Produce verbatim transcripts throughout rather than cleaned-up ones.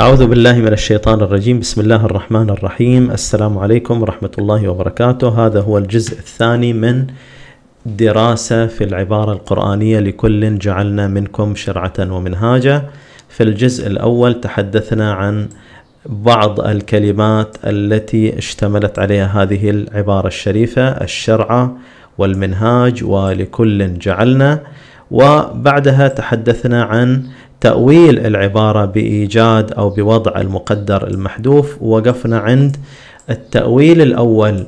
أعوذ بالله من الشيطان الرجيم. بسم الله الرحمن الرحيم. السلام عليكم ورحمة الله وبركاته. هذا هو الجزء الثاني من دراسة في العبارة القرآنية لكل جعلنا منكم شرعة ومنهاجا. في الجزء الأول تحدثنا عن بعض الكلمات التي اشتملت عليها هذه العبارة الشريفة، الشرعة والمنهاج ولكل جعلنا. وبعدها تحدثنا عن تأويل العبارة بإيجاد أو بوضع المقدر المحذوف، ووقفنا عند التأويل الأول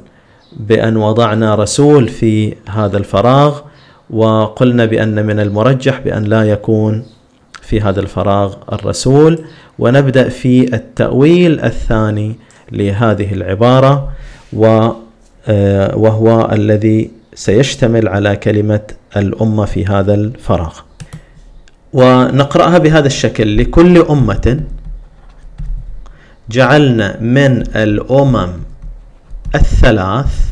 بأن وضعنا رسول في هذا الفراغ، وقلنا بأن من المرجح بأن لا يكون في هذا الفراغ الرسول. ونبدأ في التأويل الثاني لهذه العبارة، وهو الذي سيشتمل على كلمة الأمة في هذا الفراغ، ونقرأها بهذا الشكل: لكل أمة جعلنا من الأمم الثلاث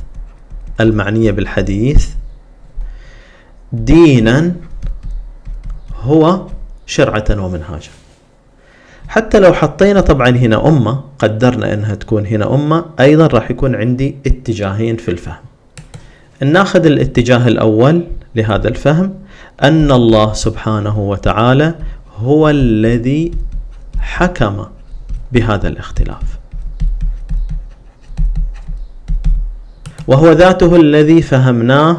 المعنية بالحديث دينا هو شرعة ومنهاجا. حتى لو حطينا طبعا هنا أمة، قدرنا أنها تكون هنا أمة، أيضا راح يكون عندي اتجاهين في الفهم. ناخذ الاتجاه الأول لهذا الفهم، أن الله سبحانه وتعالى هو الذي حكم بهذا الاختلاف، وهو ذاته الذي فهمناه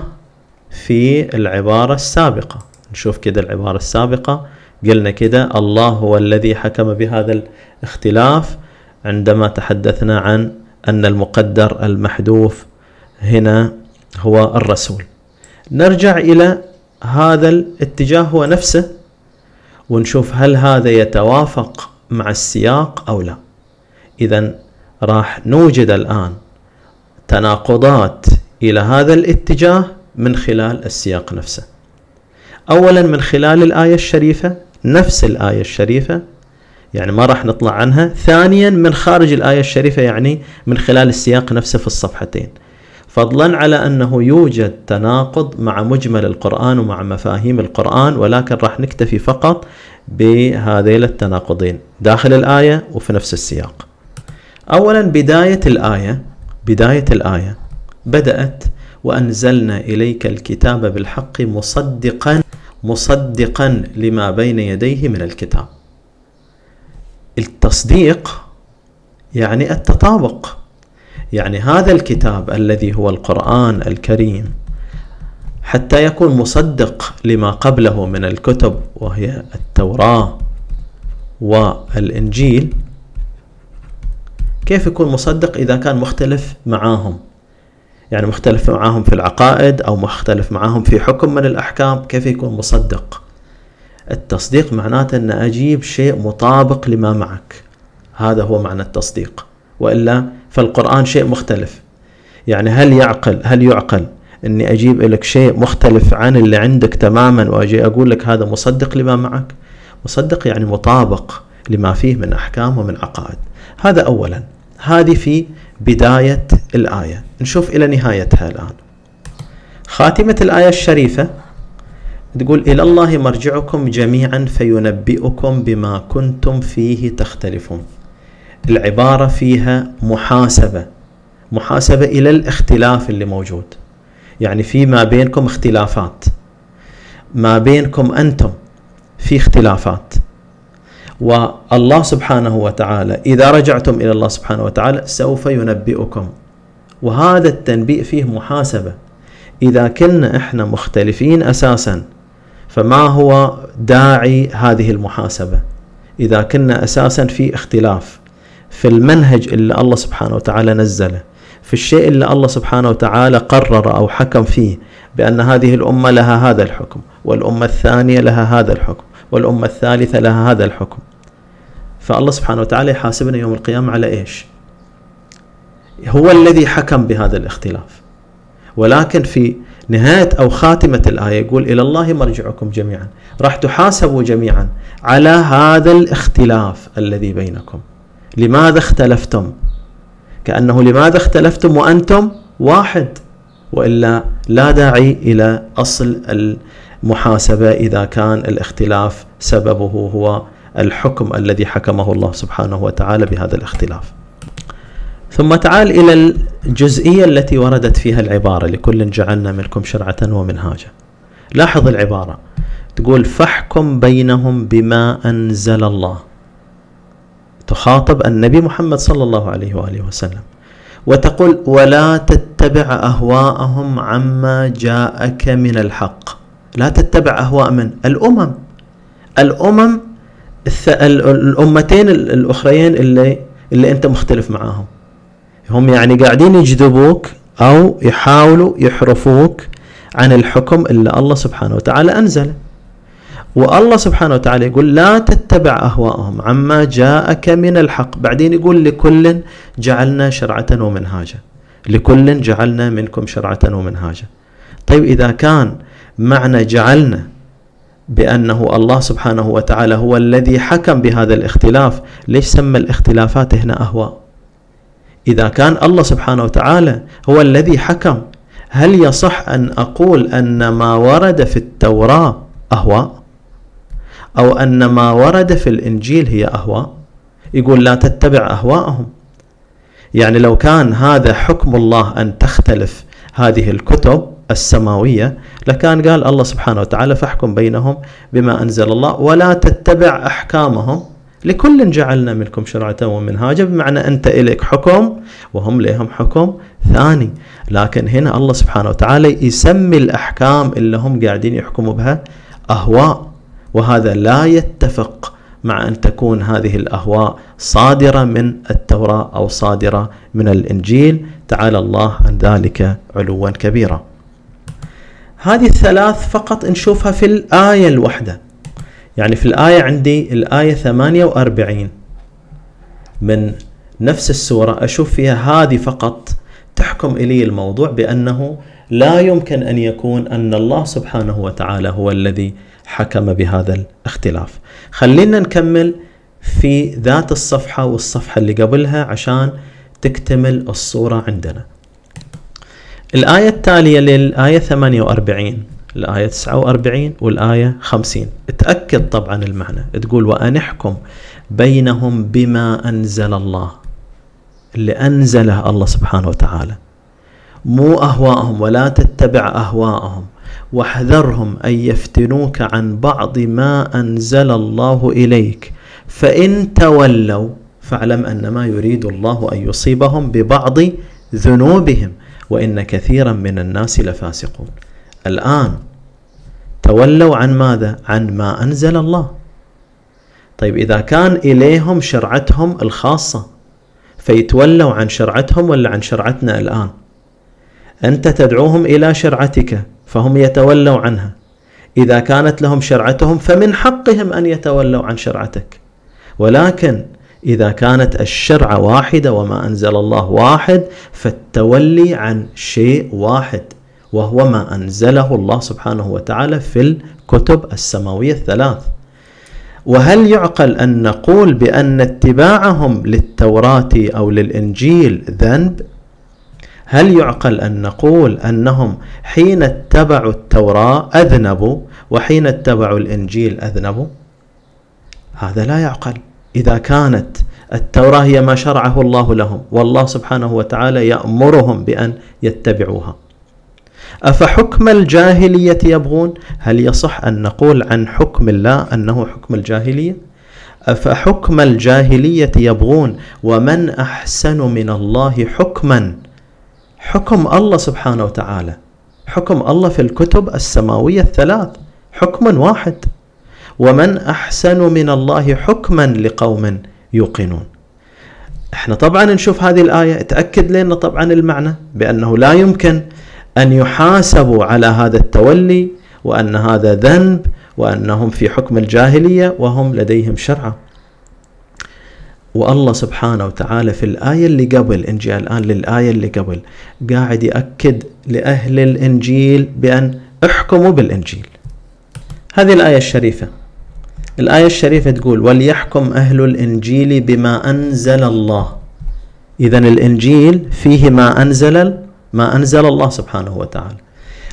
في العبارة السابقة. نشوف كده العبارة السابقة، قلنا كده الله هو الذي حكم بهذا الاختلاف عندما تحدثنا عن أن المقدر المحذوف هنا هو الرسول. نرجع إلى هذا الاتجاه هو نفسه، ونشوف هل هذا يتوافق مع السياق أو لا. إذا راح نوجد الآن تناقضات إلى هذا الاتجاه من خلال السياق نفسه. أولا من خلال الآية الشريفة، نفس الآية الشريفة يعني ما راح نطلع عنها. ثانيا من خارج الآية الشريفة، يعني من خلال السياق نفسه في الصفحتين، فضلا على أنه يوجد تناقض مع مجمل القرآن ومع مفاهيم القرآن، ولكن راح نكتفي فقط بهذيل التناقضين داخل الآية وفي نفس السياق. أولا بداية الآية، بداية الآية بدأت: وأنزلنا إليك الكتاب بالحق مصدقا مصدقا لما بين يديه من الكتاب. التصديق يعني التطابق، يعني هذا الكتاب الذي هو القرآن الكريم حتى يكون مصدق لما قبله من الكتب وهي التوراة والإنجيل. كيف يكون مصدق إذا كان مختلف معاهم؟ يعني مختلف معاهم في العقائد أو مختلف معاهم في حكم من الأحكام، كيف يكون مصدق؟ التصديق معناته أن أجيب شيء مطابق لما معك، هذا هو معنى التصديق، وإلا فالقرآن شيء مختلف. يعني هل يعقل هل يعقل أني أجيب لك شيء مختلف عن اللي عندك تماما وأجي أقول لك هذا مصدق لما معك؟ مصدق يعني مطابق لما فيه من أحكام ومن عقائد. هذا أولا، هذه في بداية الآية. نشوف إلى نهايتها الآن. خاتمة الآية الشريفة تقول: إلى الله مرجعكم جميعا فينبئكم بما كنتم فيه تختلفون. العبارة فيها محاسبة، محاسبة إلى الاختلاف اللي موجود، يعني في ما بينكم اختلافات، ما بينكم أنتم في اختلافات، والله سبحانه وتعالى إذا رجعتم إلى الله سبحانه وتعالى سوف ينبئكم، وهذا التنبئ فيه محاسبة. إذا كنا إحنا مختلفين أساسا فما هو داعي هذه المحاسبة؟ إذا كنا أساسا في اختلاف في المنهج اللي الله سبحانه وتعالى نزله، في الشيء اللي الله سبحانه وتعالى قرر أو حكم فيه بأن هذه الأمة لها هذا الحكم، والأمة الثانية لها هذا الحكم، والأمة الثالثة لها هذا الحكم، فالله سبحانه وتعالى يحاسبنا يوم القيامة على إيش؟ هو الذي حكم بهذا الاختلاف. ولكن في نهاية أو خاتمة الآية يقول: إلى الله مرجعكم جميعا، راح تحاسبوا جميعا على هذا الاختلاف الذي بينكم. لماذا اختلفتم؟ كأنه لماذا اختلفتم وأنتم واحد، وإلا لا داعي إلى أصل المحاسبة إذا كان الاختلاف سببه هو الحكم الذي حكمه الله سبحانه وتعالى بهذا الاختلاف. ثم تعال إلى الجزئية التي وردت فيها العبارة لكل جعلنا منكم شرعة ومنهاجا. لاحظ العبارة تقول فاحكم بينهم بما أنزل الله، تخاطب النبي محمد صلى الله عليه وآله وسلم، وتقول ولا تتبع أهواءهم عما جاءك من الحق. لا تتبع أهواء من الأمم الأمم الأمتين الأخرين اللي اللي أنت مختلف معاهم، هم يعني قاعدين يجذبوك أو يحاولوا يحرفوك عن الحكم اللي الله سبحانه وتعالى أنزله. والله سبحانه وتعالى يقول لا تتبع أهواءهم عما جاءك من الحق، بعدين يقول لكل جعلنا شرعة ومنهاجا، لكل جعلنا منكم شرعة ومنهاجا. طيب إذا كان معنى جعلنا بأنه الله سبحانه وتعالى هو الذي حكم بهذا الاختلاف، ليش سمى الاختلافات هنا أهواء؟ إذا كان الله سبحانه وتعالى هو الذي حكم، هل يصح أن أقول أن ما ورد في التوراة أهواء؟ أو أن ما ورد في الإنجيل هي أهواء؟ يقول لا تتبع أهواءهم. يعني لو كان هذا حكم الله أن تختلف هذه الكتب السماوية لكان قال الله سبحانه وتعالى فاحكم بينهم بما أنزل الله ولا تتبع أحكامهم لكل جعلنا منكم شرعة ومنهاجا، بمعنى أنت إليك حكم وهم لهم حكم ثاني. لكن هنا الله سبحانه وتعالى يسمي الأحكام اللي هم قاعدين يحكموا بها أهواء، وهذا لا يتفق مع أن تكون هذه الأهواء صادرة من التوراة أو صادرة من الإنجيل، تعالى الله عن ذلك علوا كبيرا. هذه الثلاث فقط نشوفها في الآية الوحدة. يعني في الآية عندي الآية ثمانية وأربعين من نفس السورة، أشوف فيها هذه فقط تحكم إلي الموضوع بأنه لا يمكن أن يكون أن الله سبحانه وتعالى هو الذي حكم بهذا الاختلاف. خلينا نكمل في ذات الصفحة والصفحة اللي قبلها عشان تكتمل الصورة عندنا. الآية التالية للآية ثمانية وأربعين الآية تسعة وأربعين والآية خمسين تأكد طبعا المعنى، تقول وأن احكم بينهم بما أنزل الله، اللي أنزله الله سبحانه وتعالى، مو أهواءهم، ولا تتبع أهواءهم واحذرهم أن يفتنوك عن بعض ما أنزل الله إليك فإن تولوا فاعلم أنما يريد الله أن يصيبهم ببعض ذنوبهم وإن كثيرا من الناس لفاسقون. الآن تولوا عن ماذا؟ عن ما أنزل الله. طيب إذا كان إليهم شرعتهم الخاصة فيتولوا عن شرعتهم ولا عن شرعتنا الآن؟ أنت تدعوهم إلى شرعتك فهم يتولوا عنها، إذا كانت لهم شرعتهم فمن حقهم أن يتولوا عن شرعتك، ولكن إذا كانت الشرعة واحدة وما أنزل الله واحد فالتولي عن شيء واحد وهو ما أنزله الله سبحانه وتعالى في الكتب السماوية الثلاث. وهل يعقل أن نقول بأن اتباعهم للتوراة أو للإنجيل ذنب؟ هل يعقل أن نقول أنهم حين اتبعوا التوراة أذنبوا وحين اتبعوا الإنجيل أذنبوا؟ هذا لا يعقل. إذا كانت التوراة هي ما شرعه الله لهم والله سبحانه وتعالى يأمرهم بأن يتبعوها، أفحكم الجاهلية يبغون؟ هل يصح أن نقول عن حكم الله أنه حكم الجاهلية؟ أفحكم الجاهلية يبغون ومن أحسن من الله حكما؟ حكم الله سبحانه وتعالى، حكم الله في الكتب السماوية الثلاث حكم واحد، ومن أحسن من الله حكما لقوم يوقنون. احنا طبعا نشوف هذه الآية تأكد لنا طبعا المعنى بأنه لا يمكن أن يحاسبوا على هذا التولي وأن هذا ذنب وأنهم في حكم الجاهلية وهم لديهم شرعة. والله سبحانه وتعالى في الآية اللي قبل، نجي الآن للآية اللي قبل، قاعد يأكد لأهل الإنجيل بأن احكموا بالإنجيل. هذه الآية الشريفة الآية الشريفة تقول وليحكم أهل الإنجيل بما أنزل الله. إذن الإنجيل فيه ما أنزل ما أنزل الله سبحانه وتعالى،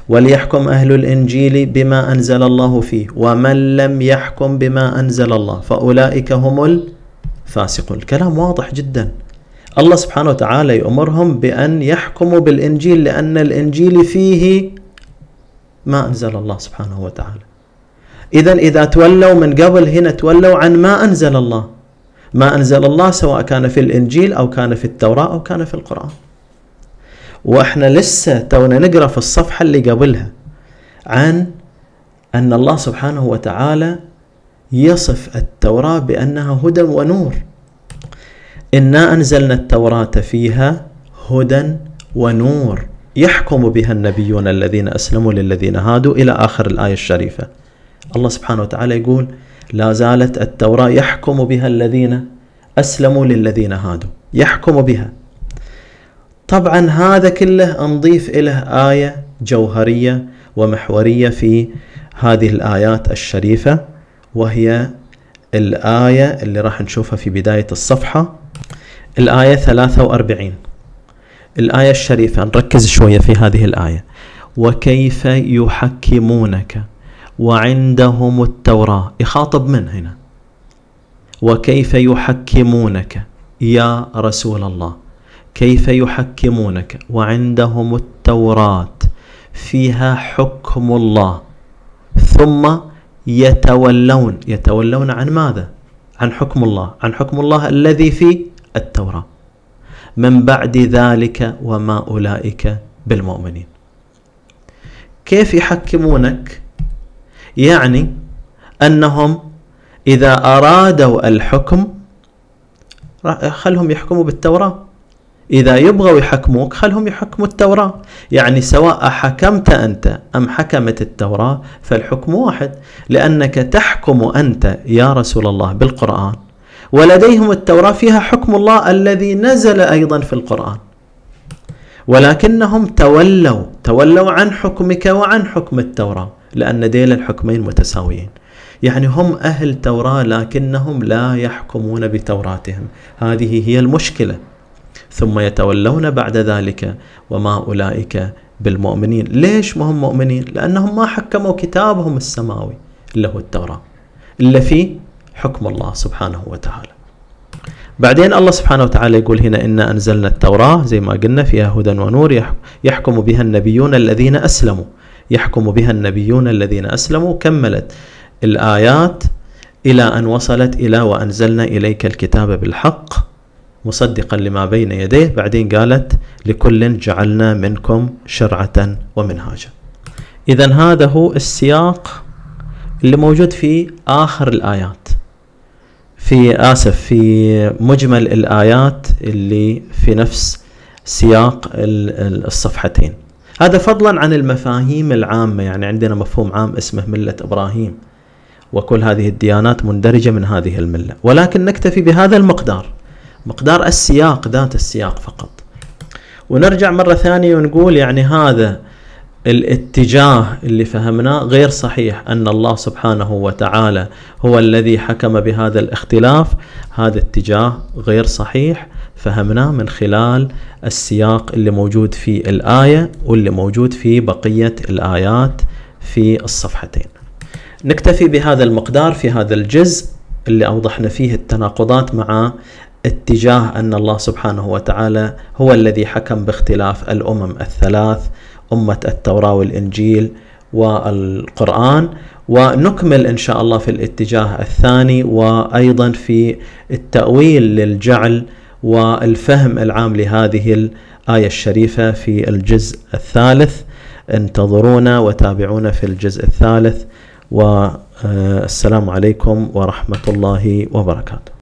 وليحكم أهل الإنجيل بما أنزل الله فيه، ومن لم يحكم بما أنزل الله فأولئك هم الفاسقون. الكلام واضح جدا. الله سبحانه وتعالى يأمرهم بأن يحكموا بالإنجيل لأن الإنجيل فيه ما أنزل الله سبحانه وتعالى. إذا إذا تولوا من قبل، هنا تولوا عن ما أنزل الله. ما أنزل الله سواء كان في الإنجيل أو كان في التوراة أو كان في القرآن. وإحنا لسه تونا نقرأ في الصفحة اللي قبلها عن أن الله سبحانه وتعالى يصف التوراة بأنها هدى ونور. إنا أنزلنا التوراة فيها هدى ونور يحكم بها النبيون الذين أسلموا للذين هادوا إلى آخر الآية الشريفة. الله سبحانه وتعالى يقول لا زالت التوراة يحكم بها الذين أسلموا للذين هادوا، يحكم بها. طبعا هذا كله نضيف إليه آية جوهرية ومحورية في هذه الآيات الشريفة، وهي الآية اللي راح نشوفها في بداية الصفحة، الآية ثلاثة وأربعين، الآية الشريفة. نركز شوية في هذه الآية. وكيف يحكمونك وعندهم التوراة. يخاطب من هنا؟ وكيف يحكمونك يا رسول الله، كيف يحكمونك وعندهم التوراة فيها حكم الله ثم يتولون. يتولون عن ماذا؟ عن حكم الله، عن حكم الله الذي في التوراة. من بعد ذلك وما أولئك بالمؤمنين. كيف يحكمونك؟ يعني أنهم إذا أرادوا الحكم خلهم يحكموا بالتوراة، إذا يبغوا يحكموك خلهم يحكموا التوراة. يعني سواء حكمت أنت أم حكمت التوراة فالحكم واحد، لأنك تحكم أنت يا رسول الله بالقرآن، ولديهم التوراة فيها حكم الله الذي نزل أيضا في القرآن، ولكنهم تولوا تولوا عن حكمك وعن حكم التوراة، لأن ديل الحكمين متساويين. يعني هم أهل توراة لكنهم لا يحكمون بتوراتهم، هذه هي المشكلة. ثم يتولون بعد ذلك وما أولئك بالمؤمنين. ليش ما هم مؤمنين؟ لأنهم ما حكموا كتابهم السماوي اللي هو التوراة، اللي فيه حكم الله سبحانه وتعالى. بعدين الله سبحانه وتعالى يقول هنا إنا أنزلنا التوراة زي ما قلنا فيها هدى ونور يحكم بها النبيون الذين أسلموا، يحكم بها النبيون الذين أسلموا. كملت الآيات إلى أن وصلت إلى وأنزلنا إليك الكتاب بالحق مصدقا لما بين يديه. بعدين قالت لكل جعلنا منكم شرعة ومنهاجا. إذا هذا هو السياق اللي موجود في آخر الآيات، في آسف في مجمل الآيات اللي في نفس سياق الصفحتين. هذا فضلا عن المفاهيم العامة. يعني عندنا مفهوم عام اسمه ملة إبراهيم، وكل هذه الديانات مندرجة من هذه الملة، ولكن نكتفي بهذا المقدار، مقدار السياق، ذات السياق فقط. ونرجع مرة ثانية ونقول يعني هذا الاتجاه اللي فهمناه غير صحيح، أن الله سبحانه وتعالى هو الذي حكم بهذا الاختلاف. هذا اتجاه غير صحيح فهمناه من خلال السياق اللي موجود في الآية واللي موجود في بقية الآيات في الصفحتين. نكتفي بهذا المقدار في هذا الجزء اللي أوضحنا فيه التناقضات مع اتجاه أن الله سبحانه وتعالى هو الذي حكم باختلاف الأمم الثلاث، أمة التوراة والإنجيل والقرآن. ونكمل إن شاء الله في الاتجاه الثاني، وأيضا في التأويل للجعل والفهم العام لهذه الآية الشريفة في الجزء الثالث. انتظرونا وتابعونا في الجزء الثالث، والسلام عليكم ورحمة الله وبركاته.